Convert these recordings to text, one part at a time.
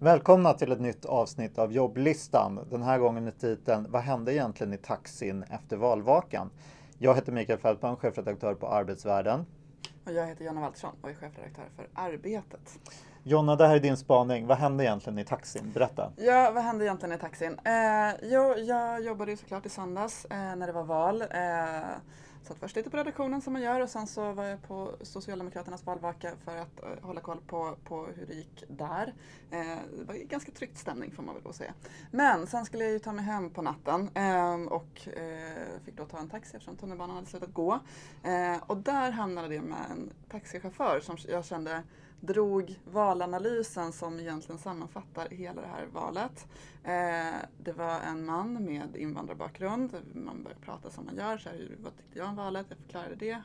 Välkomna till ett nytt avsnitt av Jobblistan. Den här gången med titeln Vad hände egentligen i taxin efter valvakan? Jag heter Mikael Fältman, chefredaktör på Arbetsvärlden. Och jag heter Jonna Waltersson och är chefredaktör för Arbetet. Jonna, det här är din spaning. Vad hände egentligen i taxin? Berätta. Ja, vad hände egentligen i taxin? Jag jobbade ju såklart i söndags när det var val. Så först lite på redaktionen som man gör och sen så var jag på Socialdemokraternas valvaka för att hålla koll på hur det gick där. Det var ganska tryckt stämning får man väl då säga. Men sen skulle jag ju ta mig hem på natten och fick då ta en taxi eftersom tunnelbanan hade slutat gå. Och där hamnade det med en taxichaufför som jag kände drog valanalysen som egentligen sammanfattar hela det här valet. Det var en man med invandrarbakgrund. Man började prata som man gör. Så här, vad tyckte jag om valet? Jag förklarade det.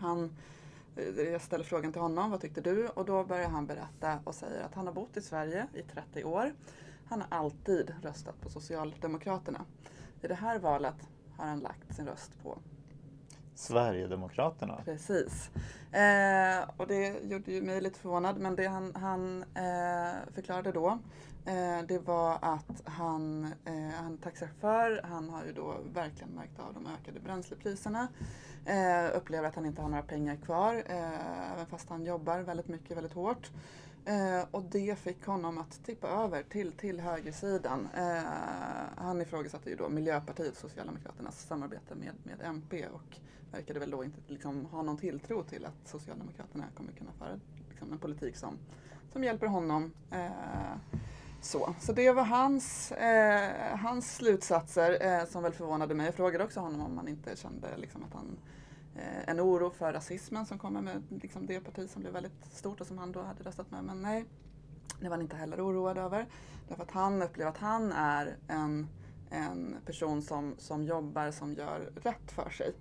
Jag ställde frågan till honom. Vad tyckte du? Och då började han berätta och säger att han har bott i Sverige i 30 år. Han har alltid röstat på Socialdemokraterna. I det här valet har han lagt sin röst på Sverigedemokraterna. Precis. Och det gjorde ju mig lite förvånad. Men det han förklarade då. Det var att han taxichaufför. Han har ju då verkligen märkt av de ökade bränslepriserna. Upplever att han inte har några pengar kvar. Även fast han jobbar väldigt mycket, väldigt hårt. Och det fick honom att tippa över till högersidan. Han ifrågasatte ju då Miljöpartiet, Socialdemokraternas samarbete med MP och verkade väl då inte liksom ha någon tilltro till att Socialdemokraterna kommer kunna föra liksom en politik som hjälper honom. Så det var hans slutsatser som väl förvånade mig. Jag frågade också honom om han inte kände liksom att han en oro för rasismen som kommer med liksom det parti som blev väldigt stort och som han då hade röstat med. Men nej, det var han inte heller oroad över. Därför att han upplever att han är en person som jobbar, som gör rätt för sig.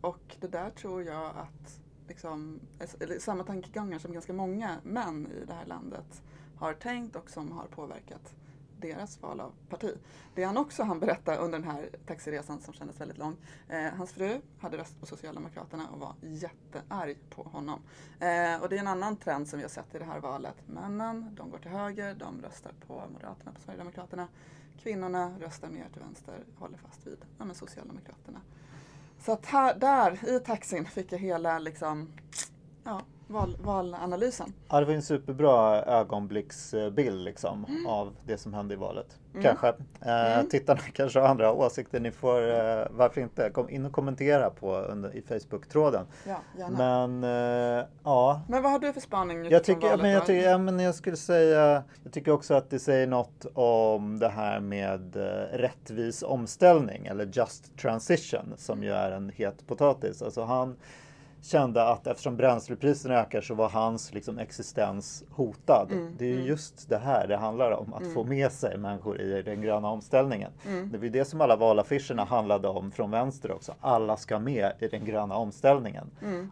Och det där tror jag att liksom, samma tankegångar som ganska många män i det här landet har tänkt och som har påverkat deras val av parti. Det han berättade under den här taxiresan som kändes väldigt lång. Hans fru hade röstat på Socialdemokraterna och var jättearg på honom. Och det är en annan trend som vi har sett i det här valet. Männen, de går till höger, de röstar på Moderaterna, på Sverigedemokraterna. Kvinnorna röstar mer till vänster, håller fast vid Socialdemokraterna. Så att i taxin fick jag hela liksom, valanalysen. Ja, det var en superbra ögonblicksbild liksom, av det som hände i valet. Kanske. Tittarna kanske har andra åsikter. Ni får, varför inte, kom in och kommentera i Facebook-tråden. Ja, gärna. Men vad har du för spaning just valet? Jag tycker också att det säger något om det här med rättvis omställning eller just transition som ju är en het potatis. Alltså han kände att eftersom bränslepriserna ökar så var hans liksom existens hotad. Det är just det här det handlar om, att få med sig människor i den gröna omställningen. Det var det som alla valaffischerna handlade om från vänster också. Alla ska med i den gröna omställningen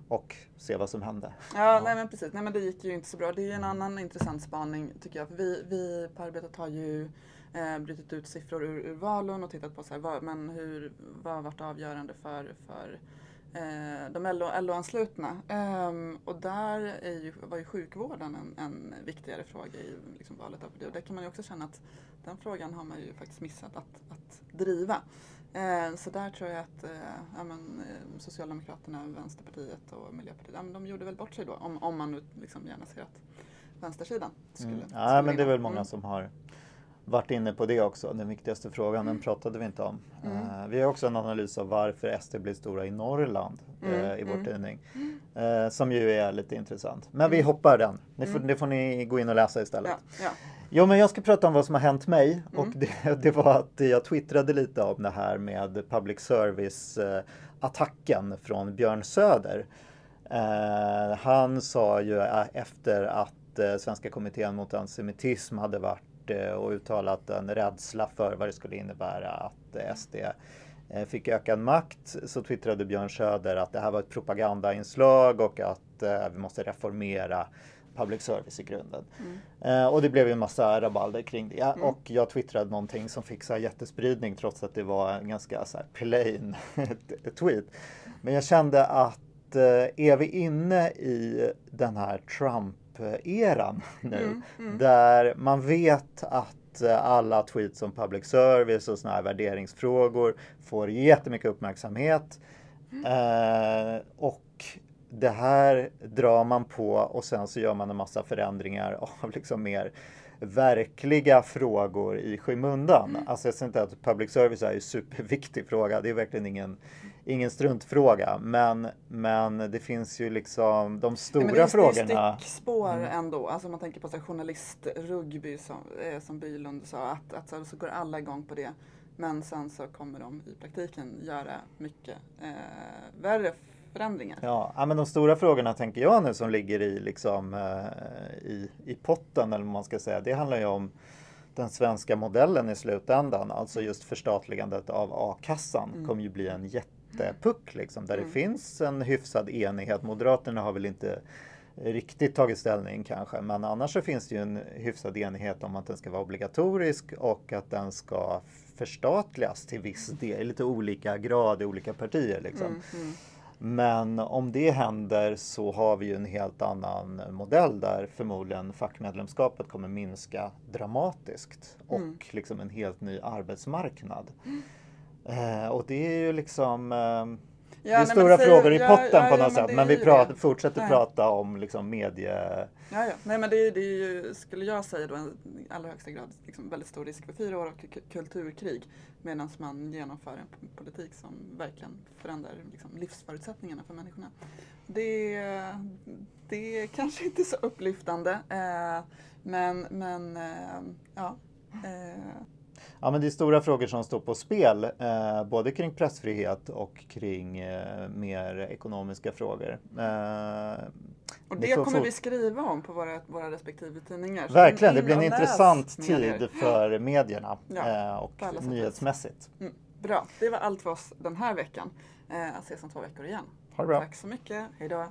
och se vad som hände. Ja. Nej men precis. Nej men det gick ju inte så bra. Det är ju en annan intressant spaning tycker jag. För vi på Arbetet har ju brutit ut siffror ur valen och tittat på så här, vad har varit avgörande för de LO-anslutna. Och där var ju sjukvården en viktigare fråga i liksom valet. Och där kan man ju också känna att den frågan har man ju faktiskt missat att driva. Så där tror jag att Socialdemokraterna, Vänsterpartiet och Miljöpartiet, de gjorde väl bort sig då. Om man nu liksom gärna ser att vänstersidan skulle men det är väl många som har varit inne på det också, den viktigaste frågan, den pratade vi inte om. Vi har också en analys av varför SD blir stora i Norrland i vår tidning, som ju är lite intressant. Men vi hoppar den, det får ni gå in och läsa istället. Ja. Jo, men jag ska prata om vad som har hänt mig och det var att jag twittrade lite om det här med public service-attacken från Björn Söder. Han sa ju efter att Svenska kommittén mot antisemitism hade varit och uttalat en rädsla för vad det skulle innebära att SD fick ökad makt, så twittrade Björn Söder att det här var ett propagandainslag och att vi måste reformera public service i grunden. Och det blev en massa rabalder kring det. Och jag twittrade någonting som fick så här jättespridning trots att det var en ganska så här plain tweet. Men jag kände att är vi inne i den här Trump Trump-eran nu. Där man vet att alla tweets om public service och såna här värderingsfrågor får jättemycket uppmärksamhet. Och det här drar man på och sen så gör man en massa förändringar av liksom mer verkliga frågor i skymundan. Alltså jag ser inte att public service är ju en superviktig fråga. Det är verkligen ingen struntfråga. Men det finns ju liksom de stora frågorna. Det är stickspår ändå. Alltså man tänker på så journalist Rugby som Bylund sa. Att så går alla igång på det. Men sen så kommer de i praktiken göra mycket värre förändringar. Ja, men de stora frågorna tänker jag nu som ligger i, liksom, i potten eller vad man ska säga. Det handlar ju om den svenska modellen i slutändan. Alltså just förstatligandet av A-kassan kommer ju bli en jättepuck liksom, där det finns en hyfsad enighet. Moderaterna har väl inte riktigt tagit ställning kanske, men annars så finns det ju en hyfsad enighet om att den ska vara obligatorisk och att den ska förstatligas till viss del, i lite olika grad i olika partier liksom. Men om det händer så har vi ju en helt annan modell där förmodligen fackmedlemskapet kommer minska dramatiskt och liksom en helt ny arbetsmarknad. Och det är ju liksom det är stora frågor i potten på något sätt, men vi fortsätter prata om liksom medie... Nej, men det är ju, skulle jag säga då, en allra högsta grad liksom väldigt stor risk för 4 år av kulturkrig, medan man genomför en politik som verkligen förändrar liksom livsförutsättningarna för människorna. Det är kanske inte så upplyftande, Ja, men det är stora frågor som står på spel, både kring pressfrihet och kring mer ekonomiska frågor. Och det kommer vi skriva om på våra respektive tidningar. Verkligen, det blir en intressant tid för medierna och nyhetsmässigt. Bra, det var allt för oss den här veckan. Ses om 2 veckor igen. Ha det bra. Tack så mycket, hej då.